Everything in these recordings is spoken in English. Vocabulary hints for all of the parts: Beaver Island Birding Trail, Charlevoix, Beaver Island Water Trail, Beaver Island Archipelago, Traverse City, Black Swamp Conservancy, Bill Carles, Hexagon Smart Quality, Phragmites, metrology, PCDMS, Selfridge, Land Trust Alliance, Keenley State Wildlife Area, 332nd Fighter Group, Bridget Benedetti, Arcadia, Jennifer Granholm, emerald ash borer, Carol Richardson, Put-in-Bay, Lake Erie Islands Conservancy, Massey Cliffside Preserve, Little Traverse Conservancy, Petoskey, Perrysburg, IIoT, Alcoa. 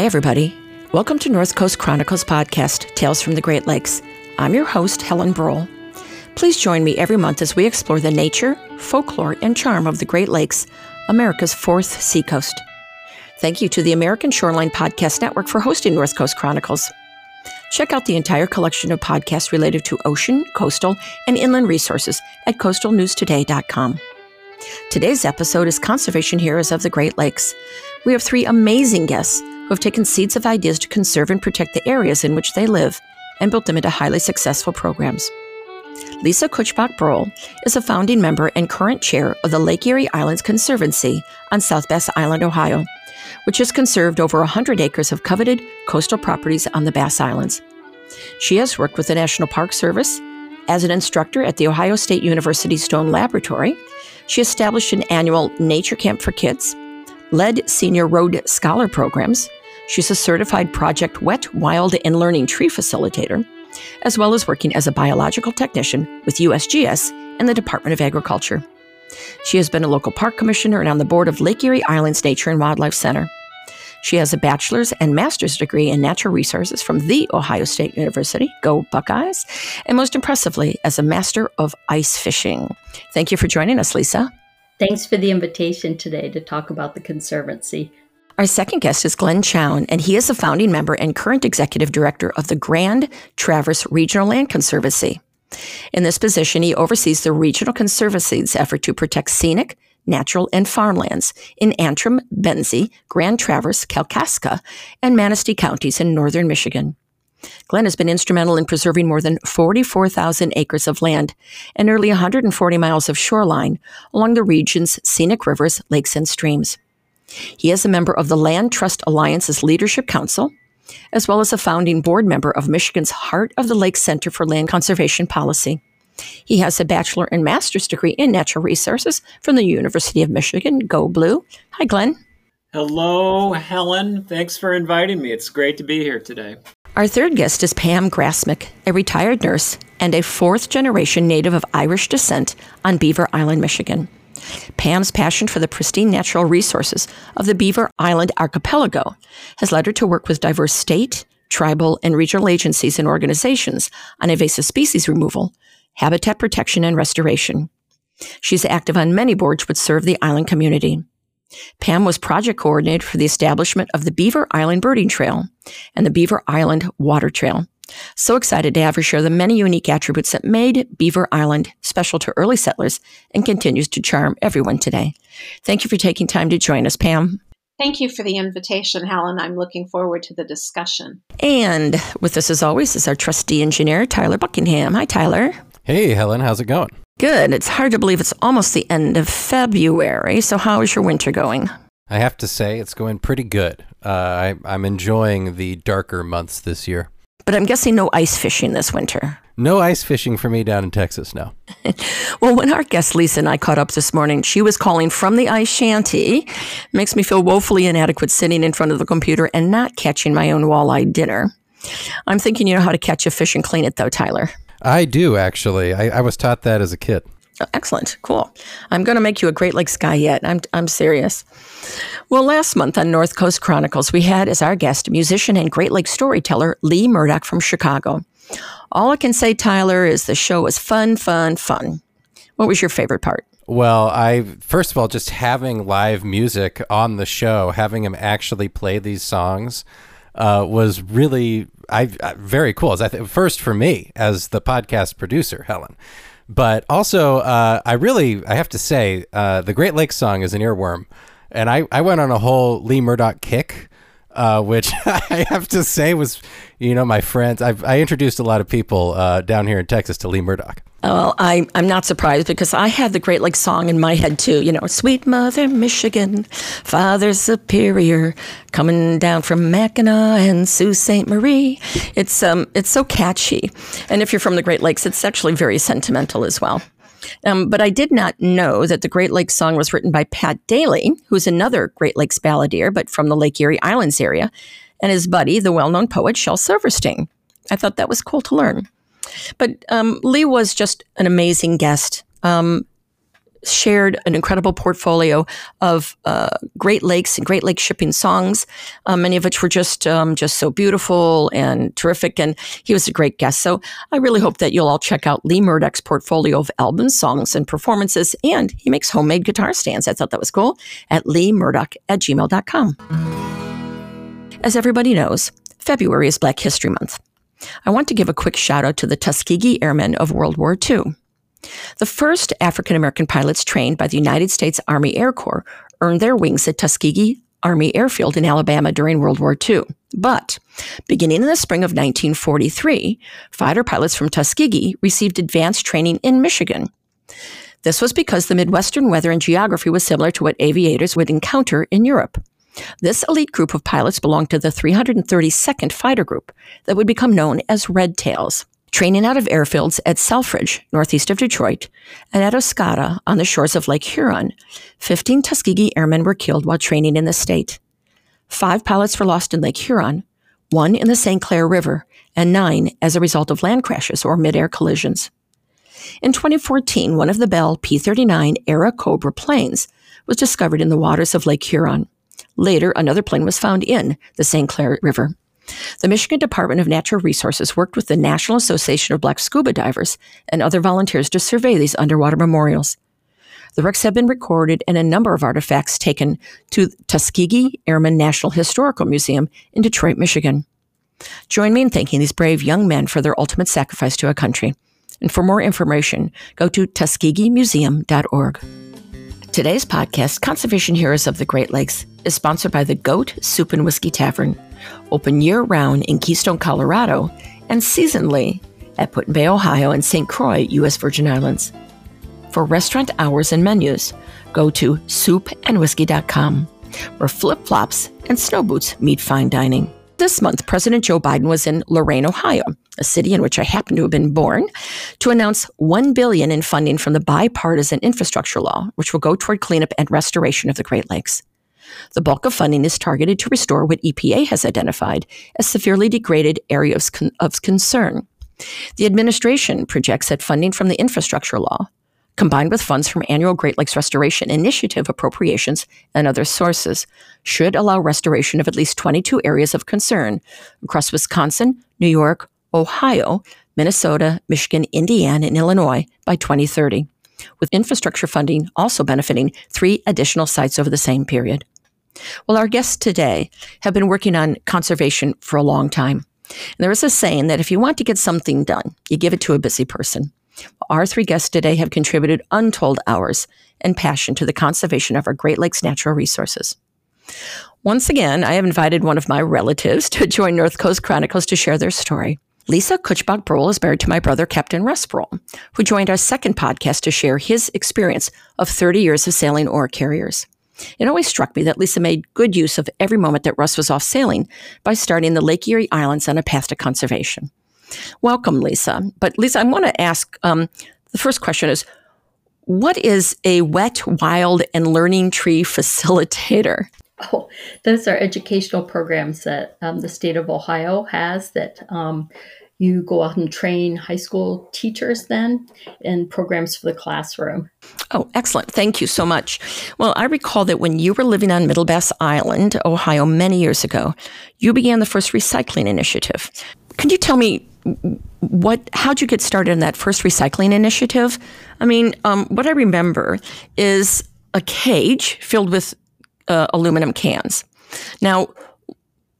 Hi, everybody. Welcome to North Coast Chronicles podcast, Tales from the Great Lakes. I'm your host, Helen Brohl. Please join me every month as we explore the nature, folklore, and charm of the Great Lakes, America's fourth seacoast. Thank you to the American Shoreline Podcast Network for hosting North Coast Chronicles. Check out the entire collection of podcasts related to ocean, coastal, and inland resources at coastalnewstoday.com. Today's episode is Conservation Heroes of the Great Lakes. We have three amazing guests who have taken seeds of ideas to conserve and protect the areas in which they live and built them into highly successful programs. Lisa Kutchbach-Broll is a founding member and current chair of the Lake Erie Islands Conservancy on South Bass Island, Ohio, which has conserved over 100 acres of coveted coastal properties on the Bass Islands. She has worked with the National Park Service as an instructor at the Ohio State University Stone Laboratory. She established an annual nature camp for kids, led senior Rhodes Scholar programs. She's a certified Project Wet, Wild, and Learning Tree facilitator, as well as working as a biological technician with USGS and the Department of Agriculture. She has been a local park commissioner and on the board of Lake Erie Islands Nature and Wildlife Center. She has a bachelor's and master's degree in natural resources from The Ohio State University, go Buckeyes, and most impressively, as a master of ice fishing. Thank you for joining us, Lisa. Thanks for the invitation today to talk about the Conservancy. Our second guest is Glenn Chown, and he is a founding member and current executive director of the Grand Traverse Regional Land Conservancy. In this position, he oversees the Regional Conservancy's effort to protect scenic, natural, and farmlands in Antrim, Benzie, Grand Traverse, Kalkaska, and Manistee counties in northern Michigan. Glenn has been instrumental in preserving more than 44,000 acres of land and nearly 140 miles of shoreline along the region's scenic rivers, lakes, and streams. He is a member of the Land Trust Alliance's Leadership Council, as well as a founding board member of Michigan's Heart of the Lake Center for Land Conservation Policy. He has a bachelor and master's degree in natural resources from the University of Michigan. Go Blue. Hi, Glenn. Hello, Helen. Thanks for inviting me. It's great to be here today. Our third guest is Pam Grasmick, a retired nurse and a fourth-generation native of Irish descent on Beaver Island, Michigan. Pam's passion for the pristine natural resources of the Beaver Island Archipelago has led her to work with diverse state, tribal, and regional agencies and organizations on invasive species removal, habitat protection, and restoration. She's active on many boards which serve the island community. Pam was project coordinator for the establishment of the Beaver Island Birding Trail and the Beaver Island Water Trail. So excited to have her share the many unique attributes that made Beaver Island special to early settlers and continues to charm everyone today. Thank you for taking time to join us, Pam. Thank you for the invitation, Helen. I'm looking forward to the discussion. And with us, as always, is our trustee engineer, Tyler Buckingham. Hi, Tyler. Hey, Helen. How's it going? Good. It's hard to believe it's almost the end of February. So how is your winter going? I have to say it's going pretty good. I'm enjoying the darker months this year. But I'm guessing no ice fishing this winter. No ice fishing for me down in Texas, no. Well, when our guest Lisa and I caught up this morning, she was calling from the ice shanty. Makes me feel woefully inadequate sitting in front of the computer and not catching my own walleye dinner. I'm thinking you know how to catch a fish and clean it, though, Tyler. I do, actually. I was taught that as a kid. Oh, excellent. Cool. I'm going to make you a Great Lakes guy yet. I'm serious. Well, last month on North Coast Chronicles, we had as our guest musician and Great Lakes storyteller Lee Murdock from Chicago. All I can say, Tyler, is the show was fun, fun, fun. What was your favorite part? Well, first of all, just having live music on the show, having him actually play these songs was really very cool. First for me as the podcast producer, Helen. But also, I have to say, the Great Lakes song is an earworm. And I went on a whole Lee Murdock kick, which I have to say was, you know, my friends. I introduced a lot of people down here in Texas to Lee Murdock. Well, I'm not surprised because I had the Great Lakes song in my head, too. You know, sweet mother Michigan, father superior, coming down from Mackinac and Sault Ste. Marie. It's so catchy. And if you're from the Great Lakes, it's actually very sentimental as well. But I did not know that the Great Lakes song was written by Pat Daly, who's another Great Lakes balladeer, but from the Lake Erie Islands area, and his buddy, the well-known poet Shel Silverstein. I thought that was cool to learn. But Lee was just an amazing guest. shared an incredible portfolio of Great Lakes and Great Lake shipping songs, many of which were just so beautiful and terrific. And he was a great guest. So I really hope that you'll all check out Lee Murdock's portfolio of albums, songs, and performances. And he makes homemade guitar stands. I thought that was cool. At leemurdock@gmail.com. As everybody knows, February is Black History Month. I want to give a quick shout out to the Tuskegee Airmen of World War II. The first African-American pilots trained by the United States Army Air Corps earned their wings at Tuskegee Army Airfield in Alabama during World War II. But beginning in the spring of 1943, fighter pilots from Tuskegee received advanced training in Michigan. This was because the Midwestern weather and geography was similar to what aviators would encounter in Europe. This elite group of pilots belonged to the 332nd Fighter Group that would become known as Red Tails. Training out of airfields at Selfridge, northeast of Detroit, and at Oskata on the shores of Lake Huron, 15 Tuskegee Airmen were killed while training in the state. 5 pilots were lost in Lake Huron, 1 in the St. Clair River, and 9 as a result of land crashes or mid-air collisions. In 2014, one of the Bell P-39 Era Cobra planes was discovered in the waters of Lake Huron. Later, another plane was found in the St. Clair River. The Michigan Department of Natural Resources worked with the National Association of Black Scuba Divers and other volunteers to survey these underwater memorials. The wrecks have been recorded and a number of artifacts taken to Tuskegee Airmen National Historical Museum in Detroit, Michigan. Join me in thanking these brave young men for their ultimate sacrifice to our country. And for more information, go to TuskegeeMuseum.org. Today's podcast, Conservation Heroes of the Great Lakes, is sponsored by the Goat Soup and Whiskey Tavern, open year-round in Keystone, Colorado, and seasonally at Put-in-Bay, Ohio, and St. Croix, U.S. Virgin Islands. For restaurant hours and menus, go to soupandwhiskey.com, where flip-flops and snow boots meet fine dining. This month, President Joe Biden was in Lorain, Ohio, a city in which I happen to have been born, to announce $1 billion in funding from the bipartisan infrastructure law, which will go toward cleanup and restoration of the Great Lakes. The bulk of funding is targeted to restore what EPA has identified as severely degraded areas of concern. The administration projects that funding from the infrastructure law, combined with funds from annual Great Lakes Restoration Initiative appropriations and other sources, should allow restoration of at least 22 areas of concern across Wisconsin, New York, Ohio, Minnesota, Michigan, Indiana, and Illinois by 2030, with infrastructure funding also benefiting 3 additional sites over the same period. Well, our guests today have been working on conservation for a long time. And there is a saying that if you want to get something done, you give it to a busy person. Our 3 guests today have contributed untold hours and passion to the conservation of our Great Lakes natural resources. Once again, I have invited one of my relatives to join North Coast Chronicles to share their story. Lisa Kutchbach-Broll is married to my brother, Captain Russ Brohl, who joined our second podcast to share his experience of 30 years of sailing oar carriers. It always struck me that Lisa made good use of every moment that Russ was off sailing by starting the Lake Erie Islands on a path to conservation. Welcome, Lisa. But Lisa, I want to ask, the first question is, what is a wet, wild, and learning tree facilitator? Oh, those are educational programs that the state of Ohio has that you go out and train high school teachers then in programs for the classroom. Oh, excellent. Thank you so much. Well, I recall that when you were living on Middle Bass Island, Ohio, many years ago, you began the first recycling initiative. Can you tell me how'd you get started in that first recycling initiative? I mean, what I remember is a cage filled with aluminum cans. Now,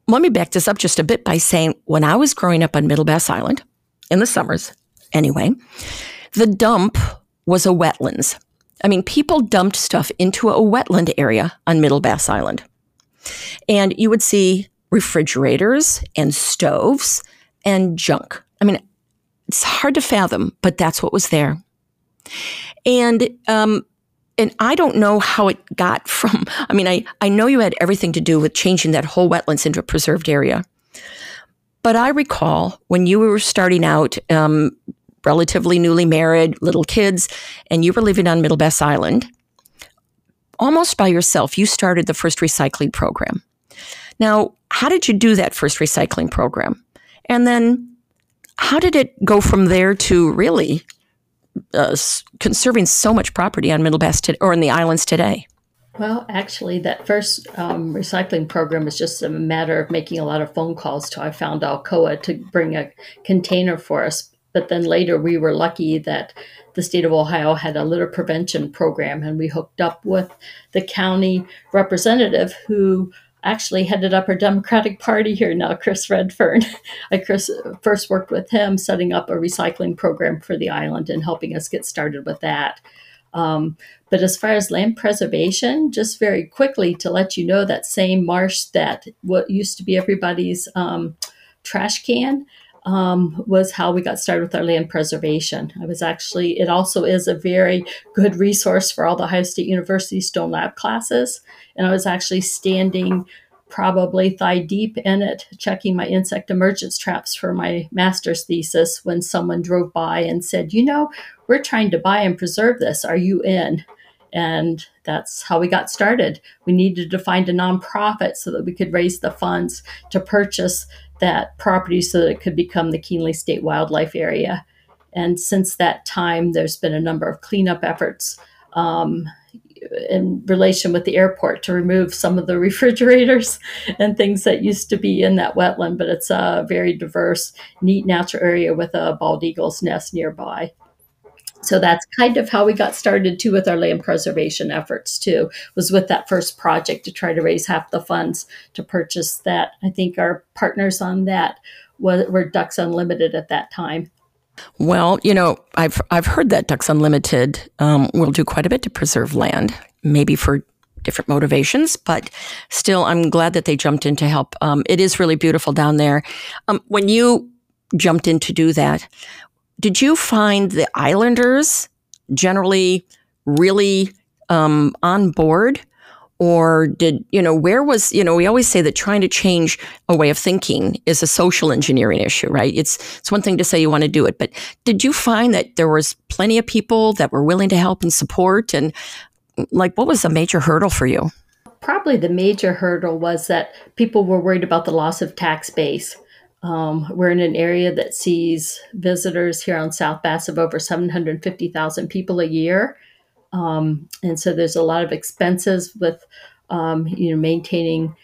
let me back this up just a bit by saying when I was growing up on Middle Bass Island, in the summers anyway, the dump was a wetlands. I mean, people dumped stuff into a wetland area on Middle Bass Island. And you would see refrigerators and stoves and junk. I mean, it's hard to fathom, but that's what was there. And I don't know how it got from, I mean, I know you had everything to do with changing that whole wetlands into a preserved area. But I recall when you were starting out, relatively newly married, little kids, and you were living on Middle Bass Island, almost by yourself, you started the first recycling program. Now, how did you do that first recycling program? And then how did it go from there to really conserving so much property on Middle Bass or in the islands today? Well, actually, that first recycling program was just a matter of making a lot of phone calls till I found Alcoa to bring a container for us. But then later we were lucky that the state of Ohio had a litter prevention program, and we hooked up with the county representative who actually headed up our Democratic Party here now, Chris Redfern. I first worked with him setting up a recycling program for the island and helping us get started with that. But as far as land preservation, just very quickly to let you know, that same marsh that what used to be everybody's trash can was how we got started with our land preservation. It also is a very good resource for all the Ohio State University Stone Lab classes. And I was actually standing probably thigh deep in it, checking my insect emergence traps for my master's thesis when someone drove by and said, you know, we're trying to buy and preserve this. Are you in? And that's how we got started. We needed to find a nonprofit so that we could raise the funds to purchase that property so that it could become the Keenley State Wildlife Area. And since that time, there's been a number of cleanup efforts in relation with the airport to remove some of the refrigerators and things that used to be in that wetland. But it's a very diverse, neat natural area with a bald eagle's nest nearby. So that's kind of how we got started too with our land preservation efforts too, was with that first project to try to raise half the funds to purchase that. I think our partners on that were Ducks Unlimited at that time. Well, you know, I've heard that Ducks Unlimited will do quite a bit to preserve land, maybe for different motivations, but still I'm glad that they jumped in to help. It is really beautiful down there. When you jumped in to do that, did you find the islanders generally really on board, or we always say that trying to change a way of thinking is a social engineering issue, right? It's one thing to say you want to do it, but did you find that there was plenty of people that were willing to help and support? And like, what was the major hurdle for you? Probably the major hurdle was that people were worried about the loss of tax base. We're in an area that sees visitors here on South Bass of over 750,000 people a year. And so there's a lot of expenses with, maintaining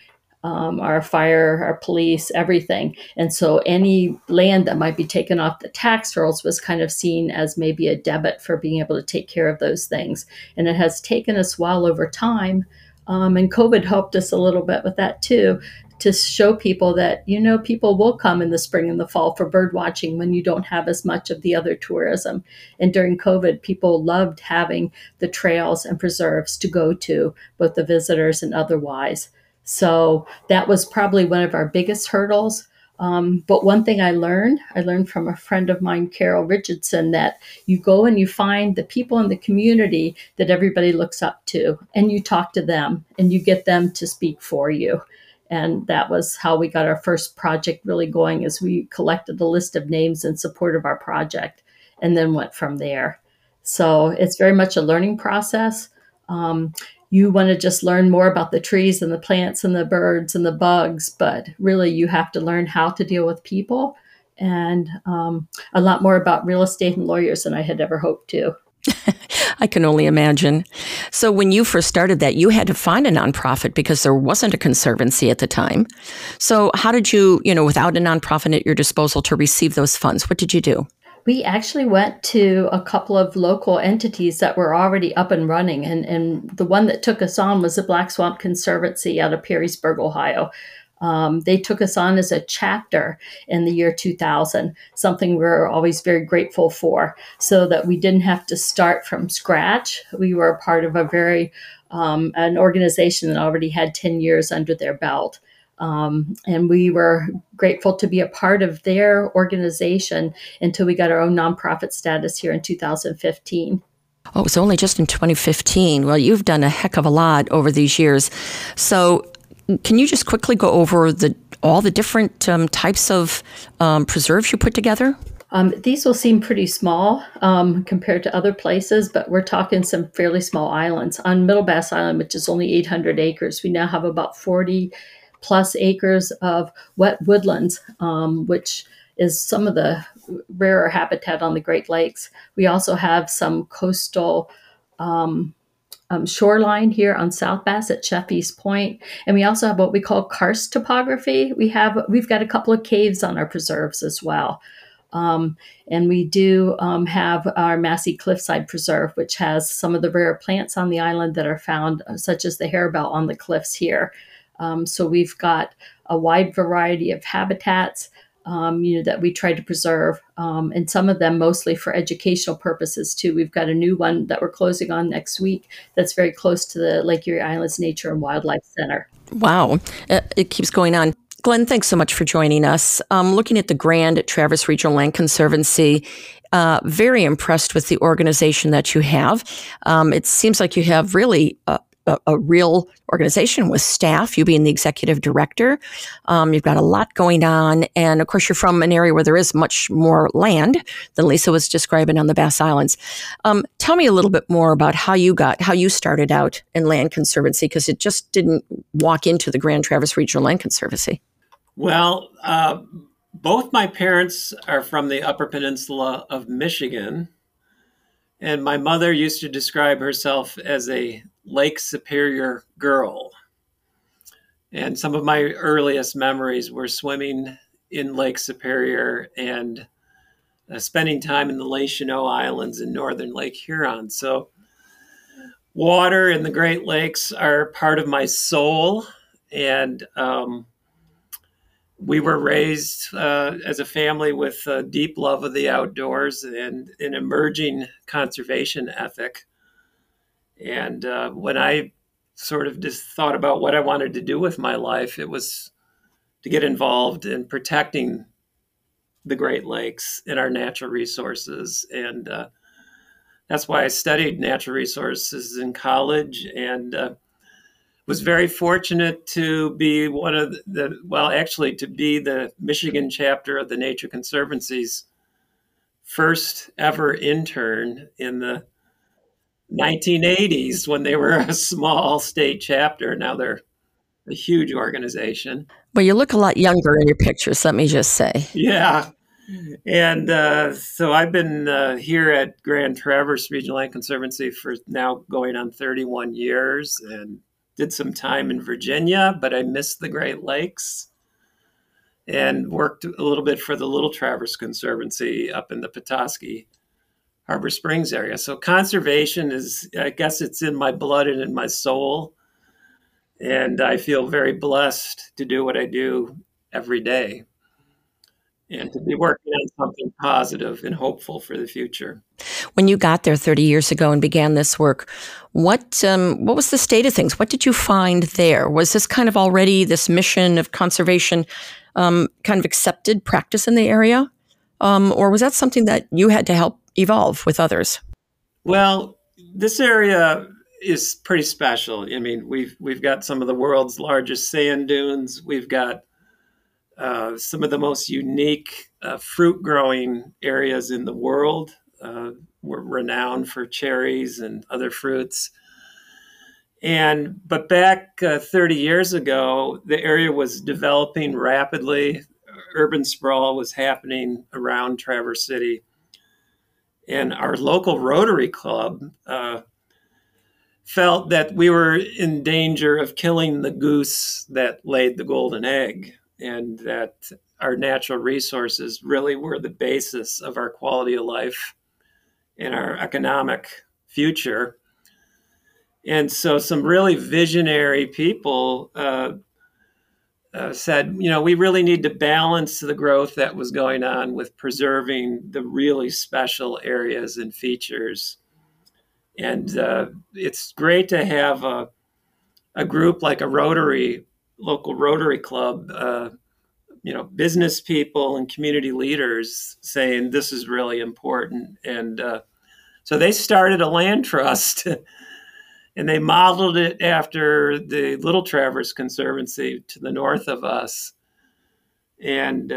our fire, our police, everything. And so any land that might be taken off the tax rolls was kind of seen as maybe a debit for being able to take care of those things. And it has taken us well over time. And COVID helped us a little bit with that too, to show people that, you know, people will come in the spring and the fall for bird watching when you don't have as much of the other tourism. And during COVID, people loved having the trails and preserves to go to, both the visitors and otherwise. So that was probably one of our biggest hurdles. But one thing I learned from a friend of mine, Carol Richardson, that you go and you find the people in the community that everybody looks up to, and you talk to them and you get them to speak for you. And that was how we got our first project really going, as we collected a list of names in support of our project and then went from there. So it's very much a learning process. You want to just learn more about the trees and the plants and the birds and the bugs, but really you have to learn how to deal with people, and a lot more about real estate and lawyers than I had ever hoped to. I can only imagine. So when you first started that, you had to find a nonprofit because there wasn't a conservancy at the time. So how did you, without a nonprofit at your disposal to receive those funds, what did you do? We actually went to a couple of local entities that were already up and running. And the one that took us on was the Black Swamp Conservancy out of Perrysburg, Ohio. They took us on as a chapter in the year 2000, something we're always very grateful for, so that we didn't have to start from scratch. We were a part of a an organization that already had 10 years under their belt. And we were grateful to be a part of their organization until we got our own nonprofit status here in 2015. Oh, it was only just in 2015. Well, you've done a heck of a lot over these years. So can you just quickly go over all the different types of preserves you put together? These will seem pretty small compared to other places, but we're talking some fairly small islands. On Middle Bass Island, which is only 800 acres, we now have about 40 plus acres of wet woodlands, which is some of the rarer habitat on the Great Lakes. We also have some coastal shoreline here on South Bass at Chef East Point. And we also have what we call karst topography. We've got a couple of caves on our preserves as well. And we do have our Massey Cliffside Preserve, which has some of the rare plants on the island that are found, such as the harebell on the cliffs here. So we've got a wide variety of habitats, that we try to preserve, and some of them mostly for educational purposes too. We've got a new one that we're closing on next week that's very close to the Lake Erie Islands Nature and Wildlife Center. Wow, it keeps going on. Glenn, thanks so much for joining us. Looking at the Grand Traverse Regional Land Conservancy, very impressed with the organization that you have. It seems like you have really a real organization with staff, you being the executive director. You've got a lot going on. And of course, you're from an area where there is much more land than Lisa was describing on the Bass Islands. Tell me a little bit more about how you started out in land conservancy, because it just didn't walk into the Grand Traverse Regional Land Conservancy. Well, both my parents are from the Upper Peninsula of Michigan, and my mother used to describe herself as a Lake Superior girl. And some of my earliest memories were swimming in Lake Superior and spending time in the Lachino Islands in northern Lake Huron. So water and the Great Lakes are part of my soul, and we were raised as a family with a deep love of the outdoors and an emerging conservation ethic. And when I sort of just thought about what I wanted to do with my life, it was to get involved in protecting the Great Lakes and our natural resources. And that's why I studied natural resources in college, and was very fortunate to be to be the Michigan chapter of the Nature Conservancy's first ever intern in the 1980s when they were a small state chapter. Now they're a huge organization. Well, you look a lot younger in your pictures, let me just say. Yeah. And so I've been here at Grand Traverse Regional Land Conservancy for now going on 31 years, and did some time in Virginia, but I missed the Great Lakes, and worked a little bit for the Little Traverse Conservancy up in the Petoskey Harbor Springs area. So conservation is, I guess, it's in my blood and in my soul. And I feel very blessed to do what I do every day, and to be working on something positive and hopeful for the future. When you got there 30 years ago and began this work, what was the state of things? What did you find there? Was this kind of already this mission of conservation kind of accepted practice in the area? Or was that something that you had to help evolve with others? Well, this area is pretty special. I mean, we've got some of the world's largest sand dunes. We've got some of the most unique fruit growing areas in the world. We're renowned for cherries and other fruits. But back 30 years ago, the area was developing rapidly. Urban sprawl was happening around Traverse City. And our local Rotary Club felt that we were in danger of killing the goose that laid the golden egg, and that our natural resources really were the basis of our quality of life and our economic future. And so some really visionary people said, we really need to balance the growth that was going on with preserving the really special areas and features. And it's great to have a group like a local Rotary Club, business people and community leaders saying this is really important. And so they started a land trust, and they modeled it after the Little Traverse Conservancy to the north of us. And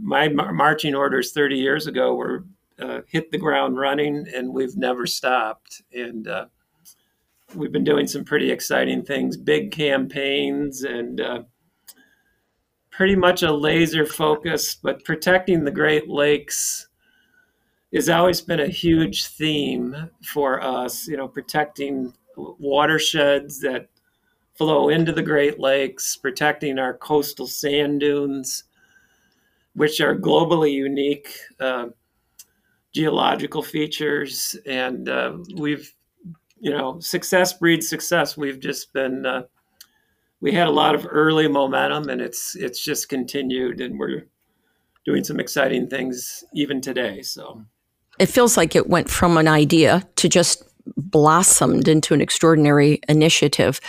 my marching orders 30 years ago were hit the ground running, and we've never stopped. And we've been doing some pretty exciting things, big campaigns, and pretty much a laser focus, but protecting the Great Lakes has always been a huge theme for us, you know, protecting watersheds that flow into the Great Lakes, protecting our coastal sand dunes, which are globally unique geological features. And we've, you know, success breeds success. We've just been, we had a lot of early momentum, and it's just continued, and we're doing some exciting things even today. So it feels like it went from an idea to just blossomed into an extraordinary initiative.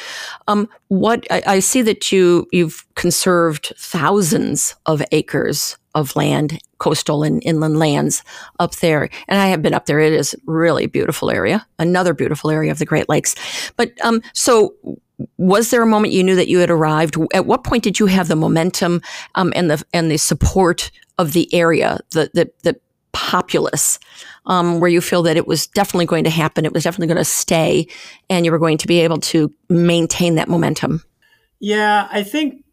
I see that you've conserved thousands of acres of land, coastal and inland lands up there. And I have been up there. It is really beautiful area, another beautiful area of the Great Lakes. But so was there a moment you knew that you had arrived? At what point did you have the momentum and the support of the area, the populace, where you feel that it was definitely going to happen, it was definitely going to stay, and you were going to be able to maintain that momentum? Yeah, I think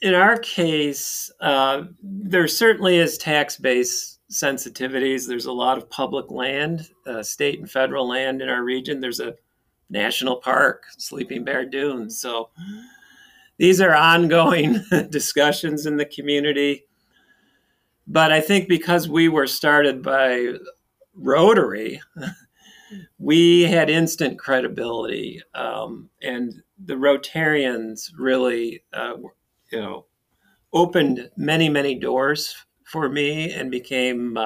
in our case, there certainly is tax-based sensitivities. There's a lot of public land, state and federal land in our region. There's a national park, Sleeping Bear Dunes. So these are ongoing discussions in the community. But I think because we were started by Rotary, we had instant credibility, and the Rotarians really, you know, opened many, many doors for me and became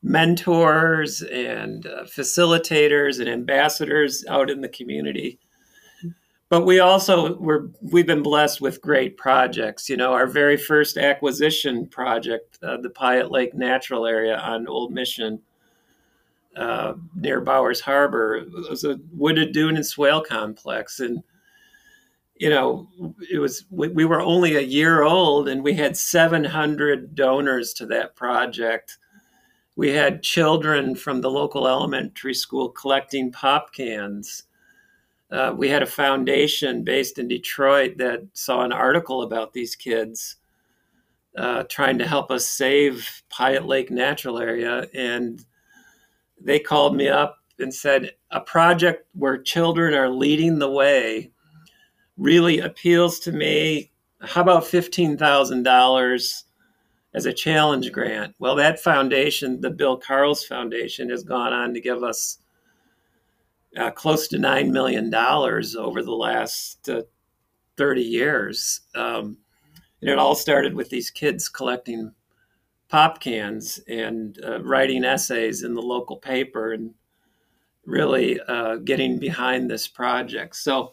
mentors and facilitators and ambassadors out in the community. But we also we've been blessed with great projects. You know, our very first acquisition project, the Pyatt Lake Natural Area on Old Mission near Bowers Harbor, was a wooded dune and swale complex. And, you know, it was we were only a year old, and we had 700 donors to that project. We had children from the local elementary school collecting pop cans. We had a foundation based in Detroit that saw an article about these kids trying to help us save Pyatt Lake Natural Area. And they called me up and said, a project where children are leading the way really appeals to me. How about $15,000 as a challenge grant? Well, that foundation, the Bill Carles Foundation, has gone on to give us close to $9 million over the last 30 years. And it all started with these kids collecting pop cans and writing essays in the local paper and really getting behind this project. So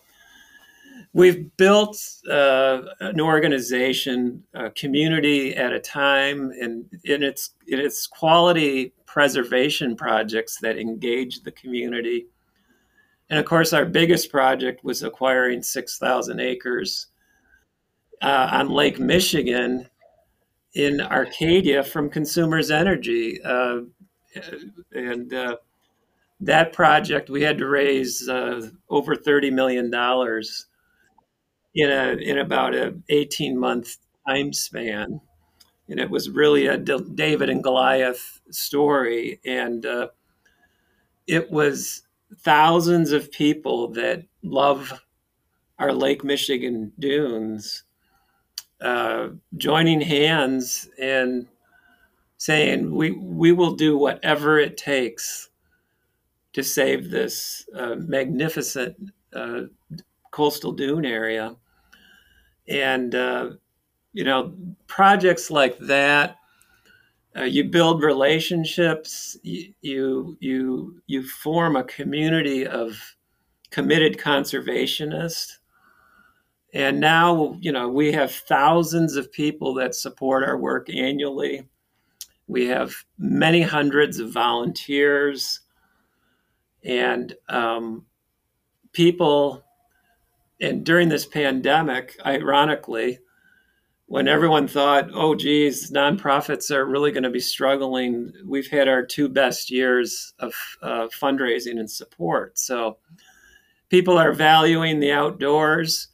we've built an organization, a community at a time, and in its quality preservation projects that engage the community. And of course, our biggest project was acquiring 6,000 acres on Lake Michigan in Arcadia from Consumers Energy. And that project, we had to raise over $30 million in about an 18-month time span. And it was really a David and Goliath story. And it was thousands of people that love our Lake Michigan dunes joining hands and saying, we will do whatever it takes to save this magnificent coastal dune area. And, you know, projects like that, you build relationships, you form a community of committed conservationists. And now, you know, we have thousands of people that support our work annually. We have many hundreds of volunteers and people. And during this pandemic, ironically, when everyone thought, oh, geez, nonprofits are really going to be struggling, we've had our two best years of fundraising and support. So people are valuing the outdoors.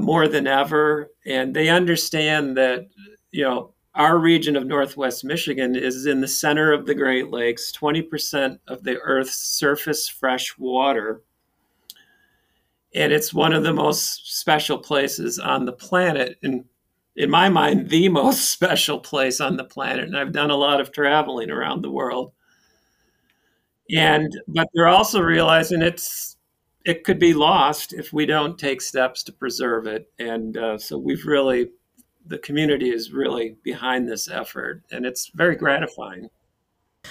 more than ever. And they understand that, you know, our region of Northwest Michigan is in the center of the Great Lakes, 20% of the Earth's surface fresh water. And it's one of the most special places on the planet. And in my mind, the most special place on the planet. And I've done a lot of traveling around the world. But they're also realizing it could be lost if we don't take steps to preserve it. And so the community is really behind this effort, and it's very gratifying.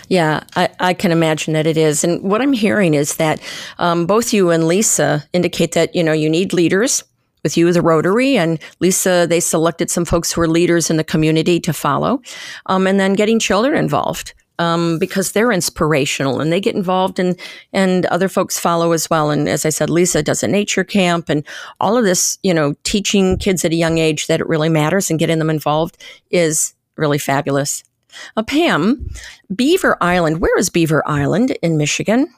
Yeah, I can imagine that it is. And what I'm hearing is that both you and Lisa indicate that, you know, you need leaders. With you, the Rotary, and Lisa, they selected some folks who are leaders in the community to follow, and then getting children involved. Because they're inspirational and they get involved and other folks follow as well. And as I said, Lisa does a nature camp and all of this, you know, teaching kids at a young age that it really matters and getting them involved is really fabulous. Pam, Beaver Island, where is Beaver Island in Michigan?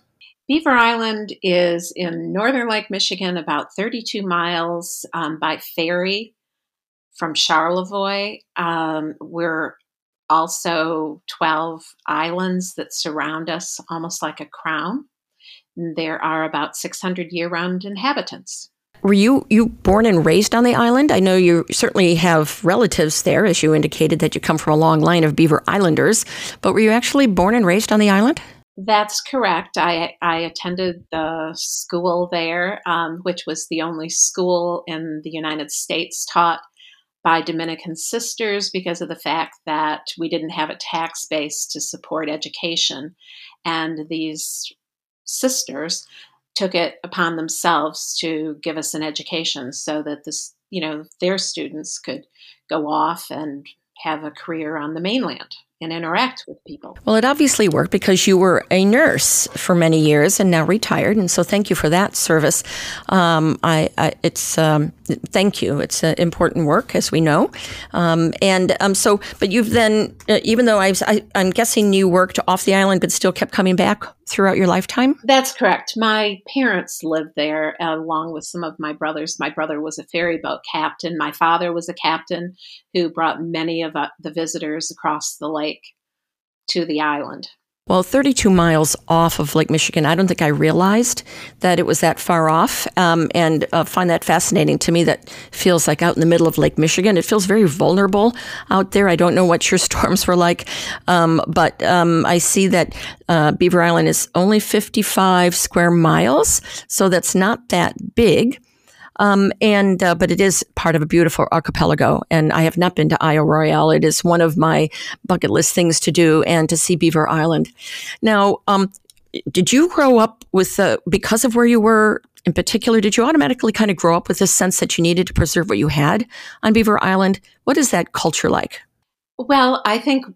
Beaver Island is in northern Lake Michigan, about 32 miles by ferry from Charlevoix. We're also 12 islands that surround us almost like a crown. There are about 600 year-round inhabitants. Were you born and raised on the island? I know you certainly have relatives there, as you indicated that you come from a long line of Beaver Islanders, but were you actually born and raised on the island? That's correct. I attended the school there, which was the only school in the United States taught by Dominican sisters because of the fact that we didn't have a tax base to support education. And these sisters took it upon themselves to give us an education so that this, you know, their students could go off and have a career on the mainland and interact with people. Well, it obviously worked because you were a nurse for many years and now retired, and so thank you for that service. Thank you. It's important work, as we know. But you've then, even though I'm guessing you worked off the island, but still kept coming back throughout your lifetime. That's correct. My parents lived there along with some of my brothers. My brother was a ferry boat captain. My father was a captain who brought many of the visitors across the lake to the island. Well, 32 miles off of Lake Michigan, I don't think I realized that it was that far off, and find that fascinating. To me, that feels like out in the middle of Lake Michigan. It feels very vulnerable out there. I don't know what your storms were like, but I see that Beaver Island is only 55 square miles, so that's not that big. But it is part of a beautiful archipelago, and I have not been to Isle Royale. It is one of my bucket list things to do, and to see Beaver Island. Now, did you grow up with because of where you were in particular? Did you automatically kind of grow up with this sense that you needed to preserve what you had on Beaver Island? What is that culture like? Well, I think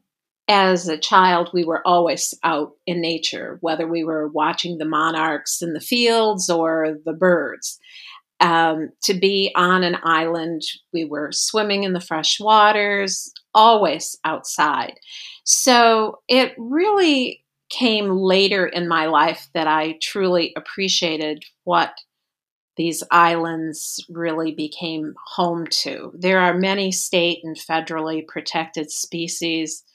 as a child, we were always out in nature, whether we were watching the monarchs in the fields or the birds. To be on an island, we were swimming in the fresh waters, always outside. So it really came later in my life that I truly appreciated what these islands really became home to. There are many state and federally protected species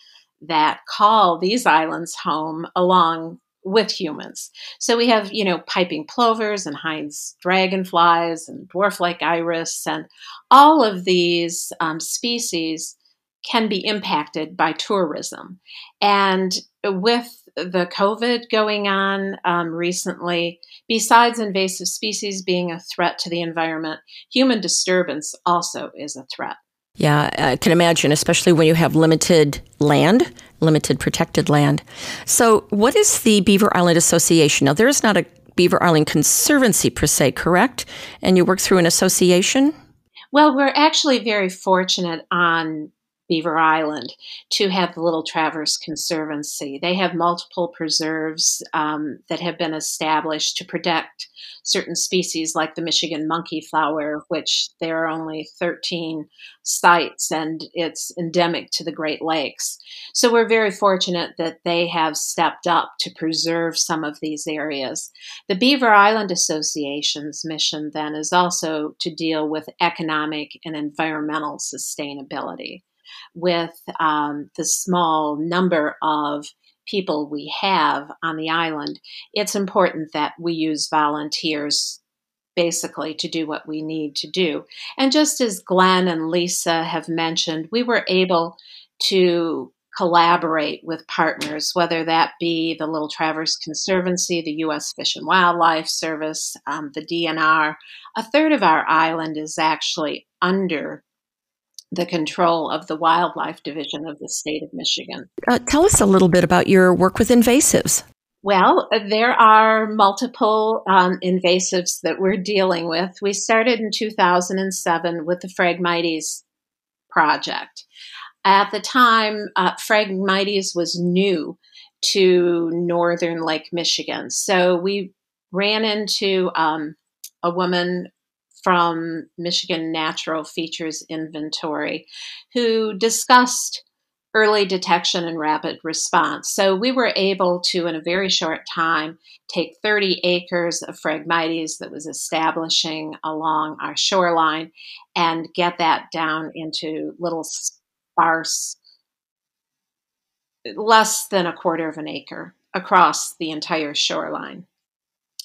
that call these islands home along with humans. So we have, you know, piping plovers and Hind's dragonflies and dwarf-like iris, and all of these species can be impacted by tourism. And with the COVID going on recently, besides invasive species being a threat to the environment, human disturbance also is a threat. Yeah, I can imagine, especially when you have limited protected land. So what is the Beaver Island Association? Now, there is not a Beaver Island Conservancy per se, correct? And you work through an association? Well, we're actually very fortunate on Beaver Island to have the Little Traverse Conservancy. They have multiple preserves that have been established to protect certain species like the Michigan monkeyflower, which there are only 13 sites and it's endemic to the Great Lakes. So we're very fortunate that they have stepped up to preserve some of these areas. The Beaver Island Association's mission then is also to deal with economic and environmental sustainability. With the small number of people we have on the island, it's important that we use volunteers basically to do what we need to do. And just as Glenn and Lisa have mentioned, we were able to collaborate with partners, whether that be the Little Traverse Conservancy, the U.S. Fish and Wildlife Service, the DNR. A third of our island is actually under the control of the Wildlife Division of the state of Michigan. Tell us a little bit about your work with invasives. Well, there are multiple invasives that we're dealing with. We started in 2007 with the Phragmites project. At the time, Phragmites was new to northern Lake Michigan. So we ran into a woman from Michigan Natural Features Inventory, who discussed early detection and rapid response. So we were able to, in a very short time, take 30 acres of Phragmites that was establishing along our shoreline and get that down into little sparse, less than a quarter of an acre across the entire shoreline.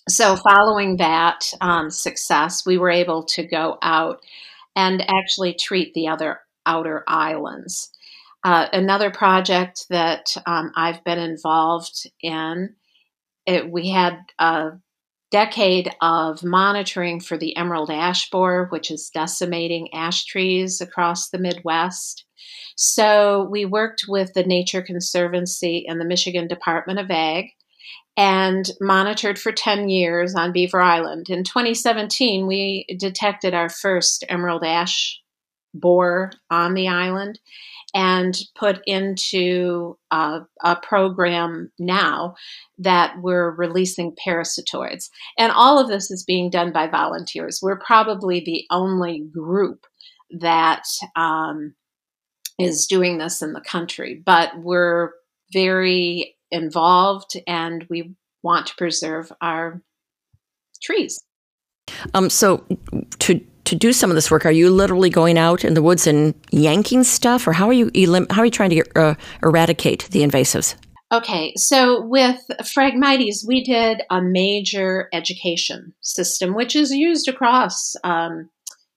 So following that success, we were able to go out and actually treat the other outer islands. Another project that I've been involved in, we had a decade of monitoring for the emerald ash borer, which is decimating ash trees across the Midwest. So we worked with the Nature Conservancy and the Michigan Department of Ag, and monitored for 10 years on Beaver Island. In 2017, we detected our first emerald ash borer on the island and put into a program now that we're releasing parasitoids. And all of this is being done by volunteers. We're probably the only group that is doing this in the country, but we're very involved and we want to preserve our trees. So to do some of this work, are you literally going out in the woods and yanking stuff, or how are you trying to eradicate the invasives? Okay, so with Phragmites, we did a major education system, which is used across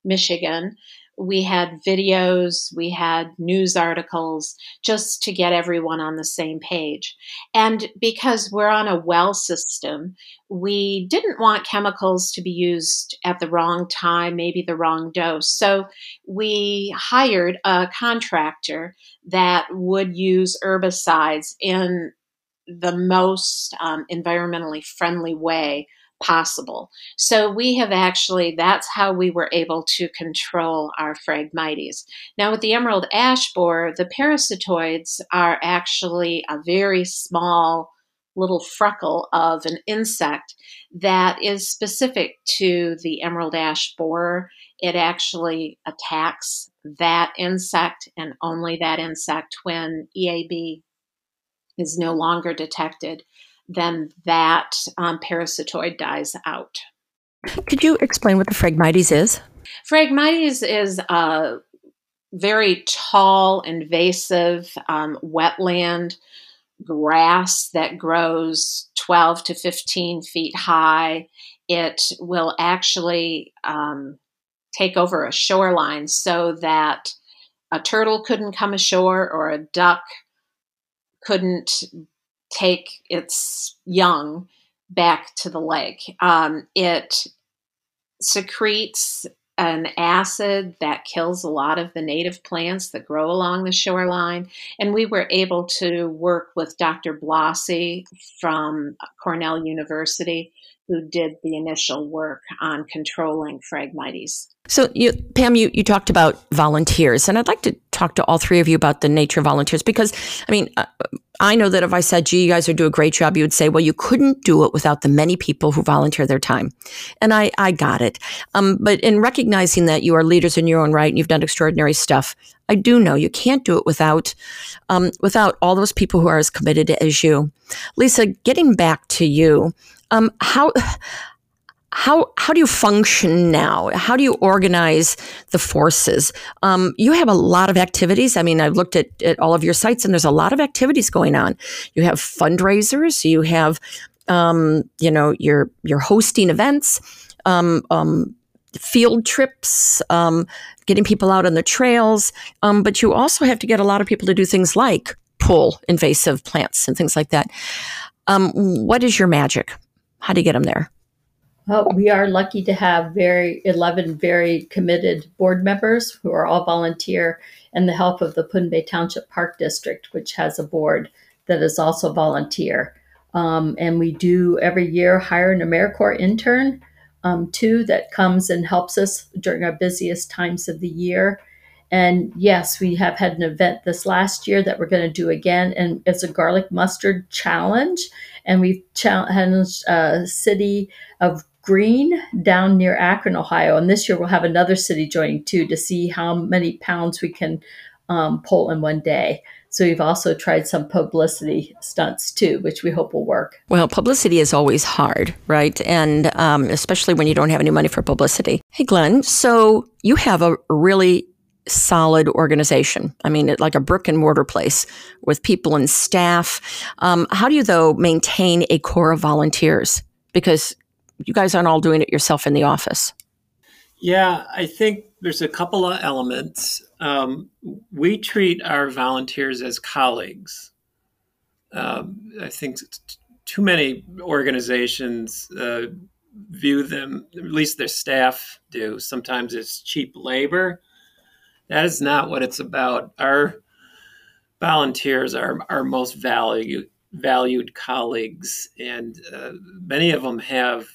Michigan. We had videos, we had news articles, just to get everyone on the same page. And because we're on a well system, we didn't want chemicals to be used at the wrong time, maybe the wrong dose. So we hired a contractor that would use herbicides in the most environmentally friendly way possible. So we have actually, that's how we were able to control our Phragmites. Now with the emerald ash borer, the parasitoids are actually a very small little freckle of an insect that is specific to the emerald ash borer. It actually attacks that insect and only that insect. When EAB is no longer detected, then that parasitoid dies out. Could you explain what the Phragmites is? Phragmites is a very tall, invasive wetland grass that grows 12 to 15 feet high. It will actually take over a shoreline so that a turtle couldn't come ashore or a duck couldn't take its young back to the lake. It secretes an acid that kills a lot of the native plants that grow along the shoreline. And we were able to work with Dr. Blasi from Cornell University, who did the initial work on controlling phragmites. So, Pam, you talked about volunteers, and I'd like to talk to all three of you about the nature volunteers, because, I mean, I know that if I said, gee, you guys are doing a great job, you would say, well, you couldn't do it without the many people who volunteer their time. And I got it. But in recognizing that you are leaders in your own right and you've done extraordinary stuff, I do know you can't do it without all those people who are as committed as you. Lisa, getting back to you, how do you function now? How do you organize the forces? You have a lot of activities. I mean, I've looked at all of your sites, and there's a lot of activities going on. You have fundraisers. You have, you're hosting events, field trips, getting people out on the trails. But you also have to get a lot of people to do things like pull invasive plants and things like that. What is your magic? How do you get them there? Well, we are lucky to have 11 very committed board members who are all volunteer, and the help of the Put-in-Bay Township Park District, which has a board that is also volunteer. And we do every year hire an AmeriCorps intern, too, that comes and helps us during our busiest times of the year. And yes, we have had an event this last year that we're going to do again, and it's a garlic mustard challenge. And we've challenged City of Green down near Akron, Ohio. And this year we'll have another city joining too, to see how many pounds we can pull in one day. So we've also tried some publicity stunts too, which we hope will work. Well, publicity is always hard, right? And especially when you don't have any money for publicity. Hey, Glenn, so you have a really solid organization. I mean, like a brick and mortar place with people and staff. How do you, though, maintain a core of volunteers? Because you guys aren't all doing it yourself in the office. Yeah, I think there's a couple of elements. We treat our volunteers as colleagues. I think too many organizations view them, at least their staff do, sometimes it's cheap labor. That is not what it's about. Our volunteers are our most valued colleagues, and many of them have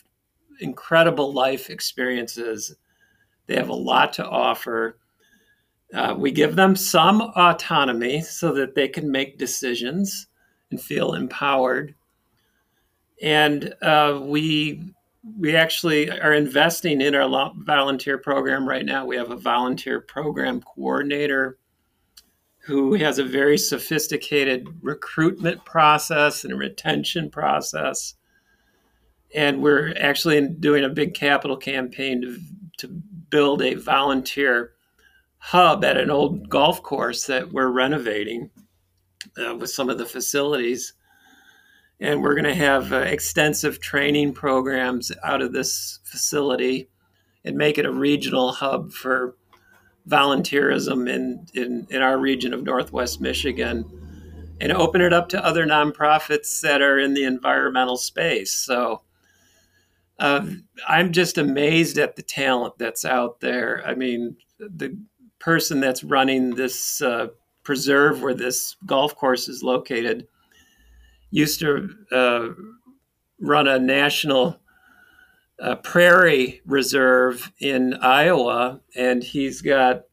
incredible life experiences. They have a lot to offer. We give them some autonomy so that they can make decisions and feel empowered. And we actually are investing in our volunteer program right now. We have a volunteer program coordinator who has a very sophisticated recruitment process and retention process. And we're actually doing a big capital campaign to build a volunteer hub at an old golf course that we're renovating with some of the facilities. And we're going to have extensive training programs out of this facility and make it a regional hub for volunteerism in our region of Northwest Michigan, and open it up to other nonprofits that are in the environmental space. So I'm just amazed at the talent that's out there. I mean, the person that's running this preserve where this golf course is located used to run a national prairie reserve in Iowa, and he's got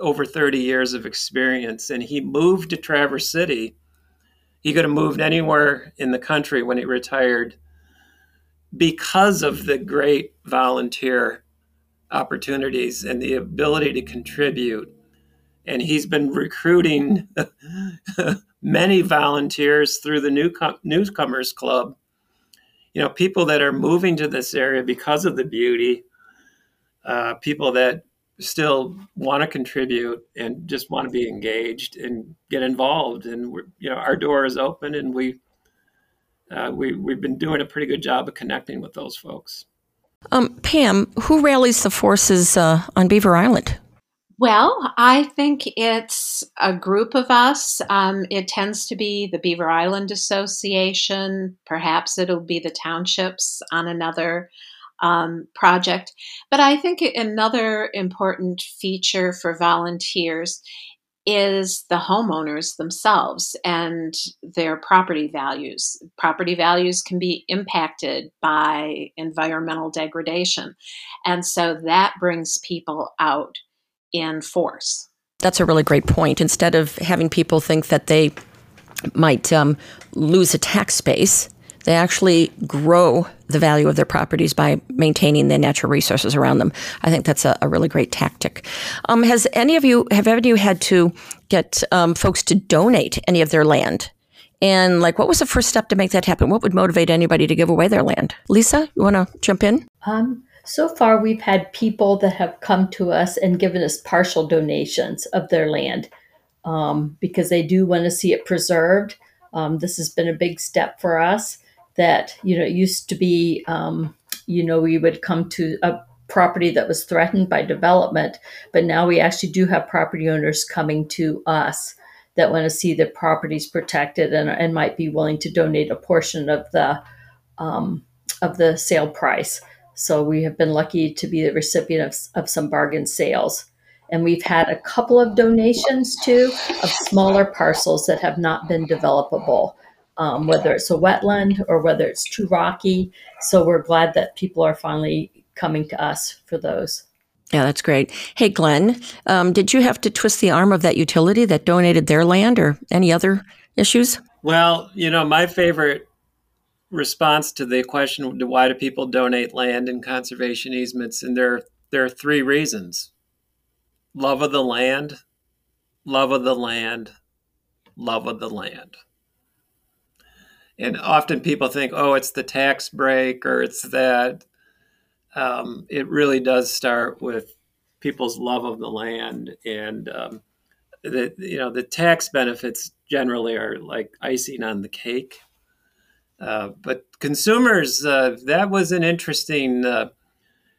over 30 years of experience, and he moved to Traverse City. He could have moved anywhere in the country when he retired because of the great volunteer opportunities and the ability to contribute. And he's been recruiting many volunteers through the Newcomers Club. You know, people that are moving to this area because of the beauty, people that still want to contribute and just want to be engaged and get involved. And we're, you know, our door is open, and we've been doing a pretty good job of connecting with those folks. Pam, who rallies the forces on Beaver Island? Well, I think it's a group of us. It tends to be the Beaver Island Association. Perhaps it'll be the townships on another project. But I think another important feature for volunteers is the homeowners themselves and their property values. Property values can be impacted by environmental degradation. And so that brings people out in force. That's a really great point. Instead of having people think that they might lose a tax base, they actually grow the value of their properties by maintaining the natural resources around them. I think that's a really great tactic. Have any of you had to get folks to donate any of their land? And like, what was the first step to make that happen? What would motivate anybody to give away their land? Lisa, you want to jump in? So far, we've had people that have come to us and given us partial donations of their land because they do want to see it preserved. This has been a big step for us. That, you know, it used to be, we would come to a property that was threatened by development, but now we actually do have property owners coming to us that want to see their properties protected and might be willing to donate a portion of the sale price. So we have been lucky to be the recipient of some bargain sales. And we've had a couple of donations too of smaller parcels that have not been developable, whether it's a wetland or whether it's too rocky. So we're glad that people are finally coming to us for those. Yeah, that's great. Hey, Glenn, did you have to twist the arm of that utility that donated their land or any other issues? Well, my favorite response to the question, why do people donate land and conservation easements? And there are three reasons. Love of the land. And often people think, oh, it's the tax break or it's that. It really does start with people's love of the land. And, the tax benefits generally are like icing on the cake. But consumers, that was an interesting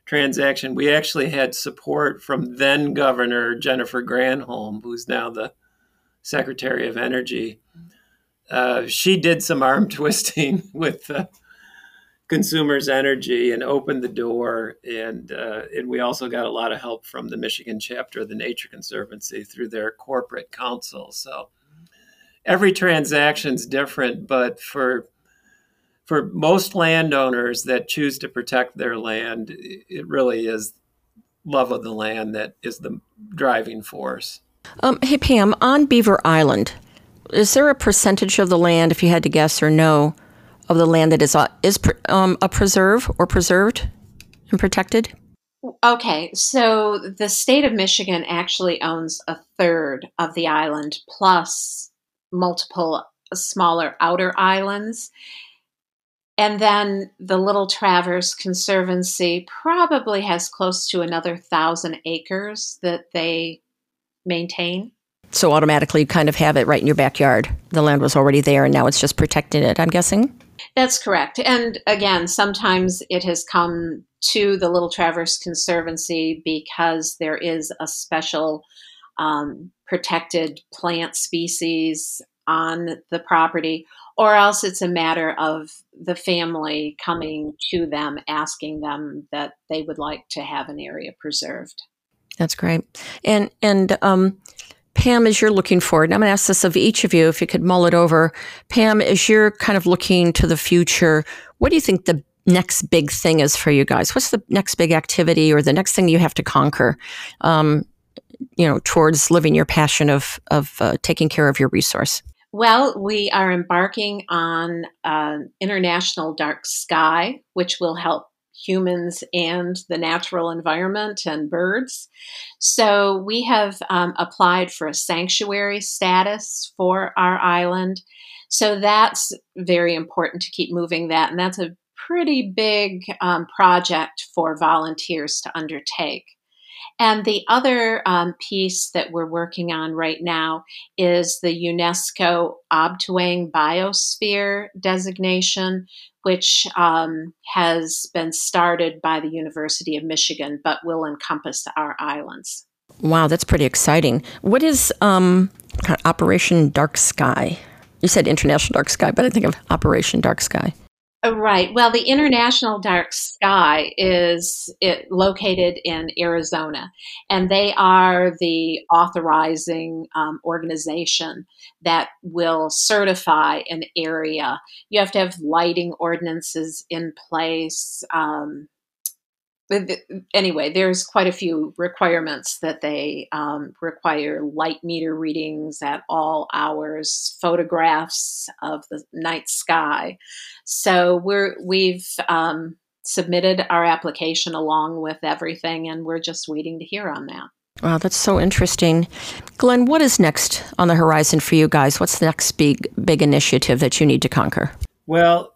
transaction. We actually had support from then Governor Jennifer Granholm, who's now the Secretary of Energy. She did some arm twisting with Consumers Energy and opened the door. And we also got a lot of help from the Michigan chapter of the Nature Conservancy through their corporate council. So every transaction's different, but for most landowners that choose to protect their land, it really is love of the land that is the driving force. Hey, Pam, on Beaver Island, is there a percentage of the land, if you had to guess or no, of the land that is a preserve or preserved and protected? Okay, so the state of Michigan actually owns a third of the island, plus multiple smaller outer islands. And then the Little Traverse Conservancy probably has close to another 1,000 acres that they maintain. So automatically you kind of have it right in your backyard. The land was already there and now it's just protecting it, I'm guessing? That's correct. And again, sometimes it has come to the Little Traverse Conservancy because there is a special protected plant species on the property, or else it's a matter of the family coming to them, asking them that they would like to have an area preserved. That's great. And Pam, as you're looking forward, and I'm going to ask this of each of you, if you could mull it over. Pam, as you're kind of looking to the future, what do you think the next big thing is for you guys? What's the next big activity or the next thing you have to conquer, towards living your passion of taking care of your resource? Well, we are embarking on International Dark Sky, which will help humans and the natural environment and birds. So we have applied for a sanctuary status for our island. So that's very important to keep moving that. And that's a pretty big project for volunteers to undertake. And the other piece that we're working on right now is the UNESCO Obtuang Biosphere designation, which has been started by the University of Michigan, but will encompass our islands. Wow, that's pretty exciting. What is Operation Dark Sky? You said International Dark Sky, but I think of Operation Dark Sky. Right. Well, the International Dark Sky is located in Arizona, and they are the authorizing organization that will certify an area. You have to have lighting ordinances in place. Anyway, there's quite a few requirements that they require: light meter readings at all hours, photographs of the night sky. So we've submitted our application along with everything, and we're just waiting to hear on that. Wow, that's so interesting. Glenn, what is next on the horizon for you guys? What's the next big initiative that you need to conquer? Well,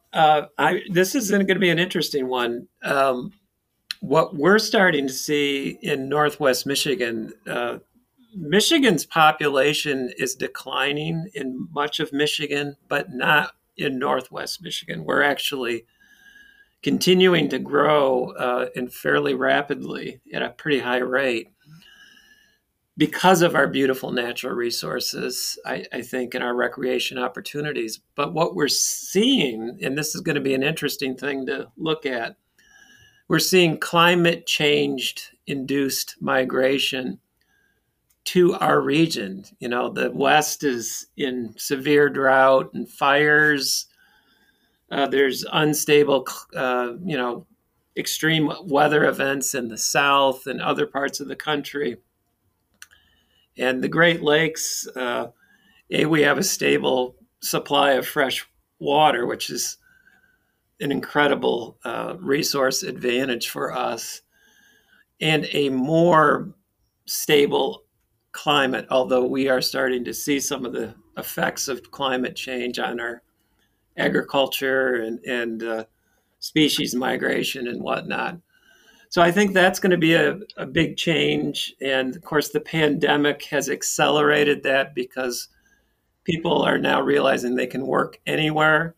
this is going to be an interesting one. What we're starting to see in Northwest Michigan, Michigan's population is declining in much of Michigan, but not in Northwest Michigan. We're actually continuing to grow and fairly rapidly at a pretty high rate because of our beautiful natural resources, I think, and our recreation opportunities. But what we're seeing, and this is going to be an interesting thing to look at, we're seeing climate change-induced migration to our region. You know, the West is in severe drought and fires. There's unstable, extreme weather events in the South and other parts of the country. And the Great Lakes, we have a stable supply of fresh water, which is an incredible resource advantage for us, and a more stable climate, although we are starting to see some of the effects of climate change on our agriculture and species migration and whatnot. So I think that's going to be a big change. And of course, the pandemic has accelerated that because people are now realizing they can work anywhere.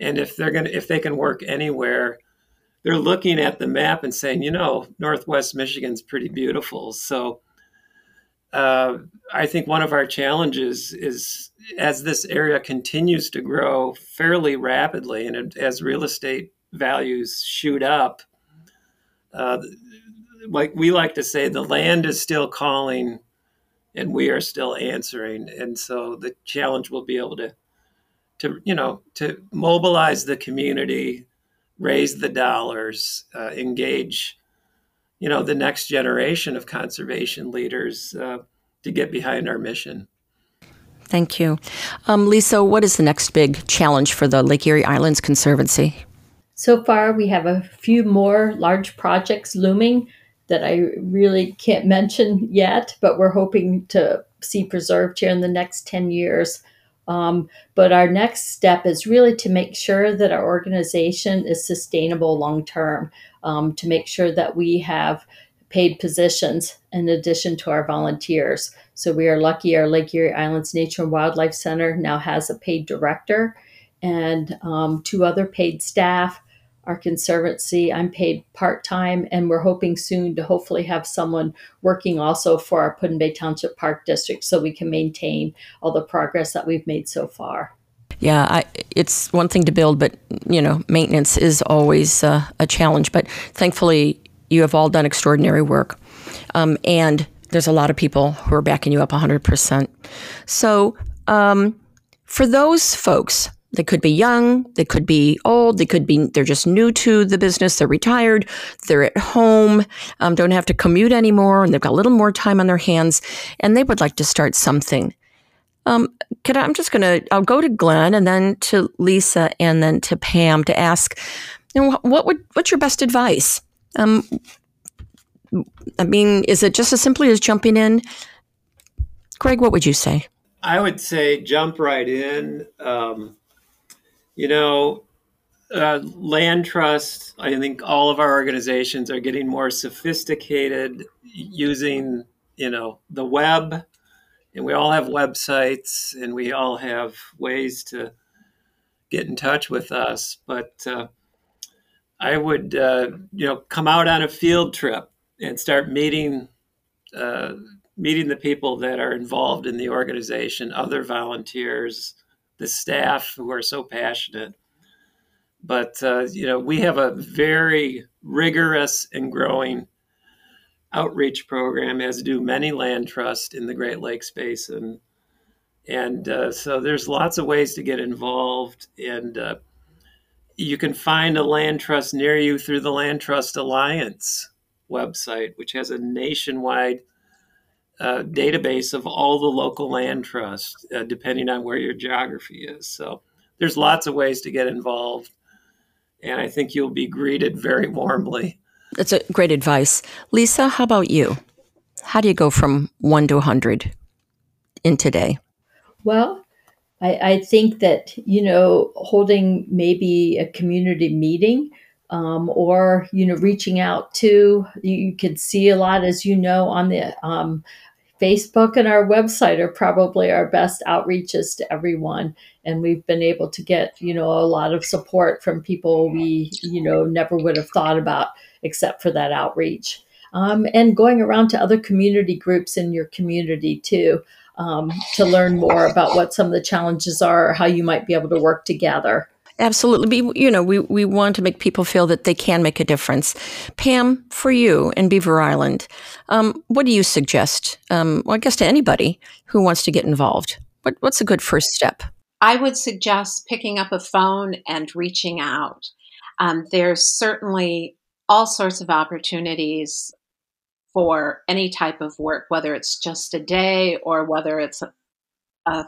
And if they can work anywhere, they're looking at the map and saying, you know, Northwest Michigan's pretty beautiful. So I think one of our challenges is, as this area continues to grow fairly rapidly and as real estate values shoot up, like we like to say, the land is still calling and we are still answering. And so the challenge will be able to mobilize the community, raise the dollars, engage, the next generation of conservation leaders to get behind our mission. Thank you. Lisa, what is the next big challenge for the Lake Erie Islands Conservancy? So far, we have a few more large projects looming that I really can't mention yet, but we're hoping to see preserved here in the next 10 years. But our next step is really to make sure that our organization is sustainable long term, to make sure that we have paid positions in addition to our volunteers. So we are lucky our Lake Erie Islands Nature and Wildlife Center now has a paid director and 2 other paid staff. Our conservancy, I'm paid part-time, and we're hoping soon to hopefully have someone working also for our Put-in-Bay Township Park District so we can maintain all the progress that we've made so far. Yeah, it's one thing to build, but, maintenance is always a challenge. But thankfully, you have all done extraordinary work. And there's a lot of people who are backing you up 100%. So for those folks, they could be young, they could be old, they're just new to the business, they're retired, they're at home, don't have to commute anymore, and they've got a little more time on their hands, and they would like to start something. I'll go to Glenn and then to Lisa and then to Pam to ask, what's your best advice? Is it just as simply as jumping in? Greg, what would you say? I would say jump right in. Land trust, I think all of our organizations are getting more sophisticated using, the web. And we all have websites and we all have ways to get in touch with us. But I would, come out on a field trip and start meeting the people that are involved in the organization, other volunteers, the staff who are so passionate. But, you know, we have a very rigorous and growing outreach program, as do many land trusts in the Great Lakes Basin. And so there's lots of ways to get involved. And you can find a land trust near you through the Land Trust Alliance website, which has a nationwide database of all the local land trusts, depending on where your geography is. So there's lots of ways to get involved. And I think you'll be greeted very warmly. That's a great advice. Lisa, how about you? How do you go from 1 to 100 in today? Well, I think that, you know, holding maybe a community meeting or, you know, reaching out to, you can see a lot, as you know, on the Facebook and our website are probably our best outreaches to everyone. And we've been able to get, you know, a lot of support from people we, you know, never would have thought about except for that outreach. And going around to other community groups in your community too, to learn more about what some of the challenges are or how you might be able to work together. Absolutely. You know, we want to make people feel that they can make a difference. Pam, for you in Beaver Island, what do you suggest? Well, I guess to anybody who wants to get involved, what's a good first step? I would suggest picking up a phone and reaching out. There's certainly all sorts of opportunities for any type of work, whether it's just a day or whether it's a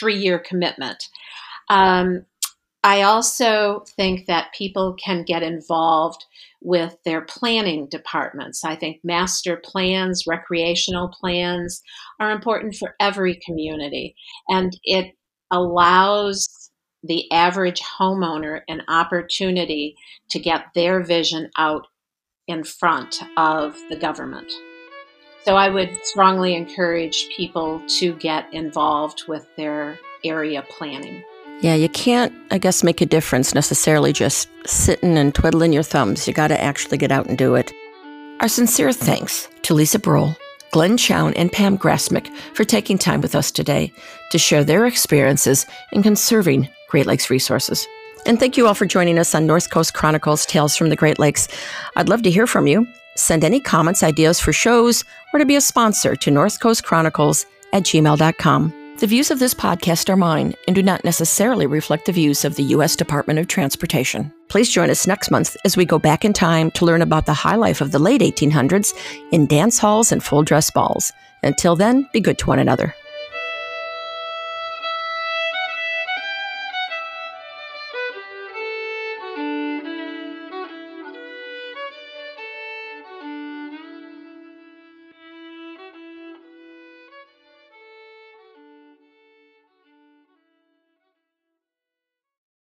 3-year commitment. I also think that people can get involved with their planning departments. I think master plans, recreational plans are important for every community, and it allows the average homeowner an opportunity to get their vision out in front of the government. So I would strongly encourage people to get involved with their area planning. Yeah, you can't, I guess, make a difference necessarily just sitting and twiddling your thumbs. You got to actually get out and do it. Our sincere thanks to Lisa Brohl, Glenn Chown, and Pam Grasmick for taking time with us today to share their experiences in conserving Great Lakes resources. And thank you all for joining us on North Coast Chronicles Tales from the Great Lakes. I'd love to hear from you. Send any comments, ideas for shows, or to be a sponsor to northcoastchronicles@gmail.com. The views of this podcast are mine and do not necessarily reflect the views of the U.S. Department of Transportation. Please join us next month as we go back in time to learn about the high life of the late 1800s in dance halls and full-dress balls. Until then, be good to one another.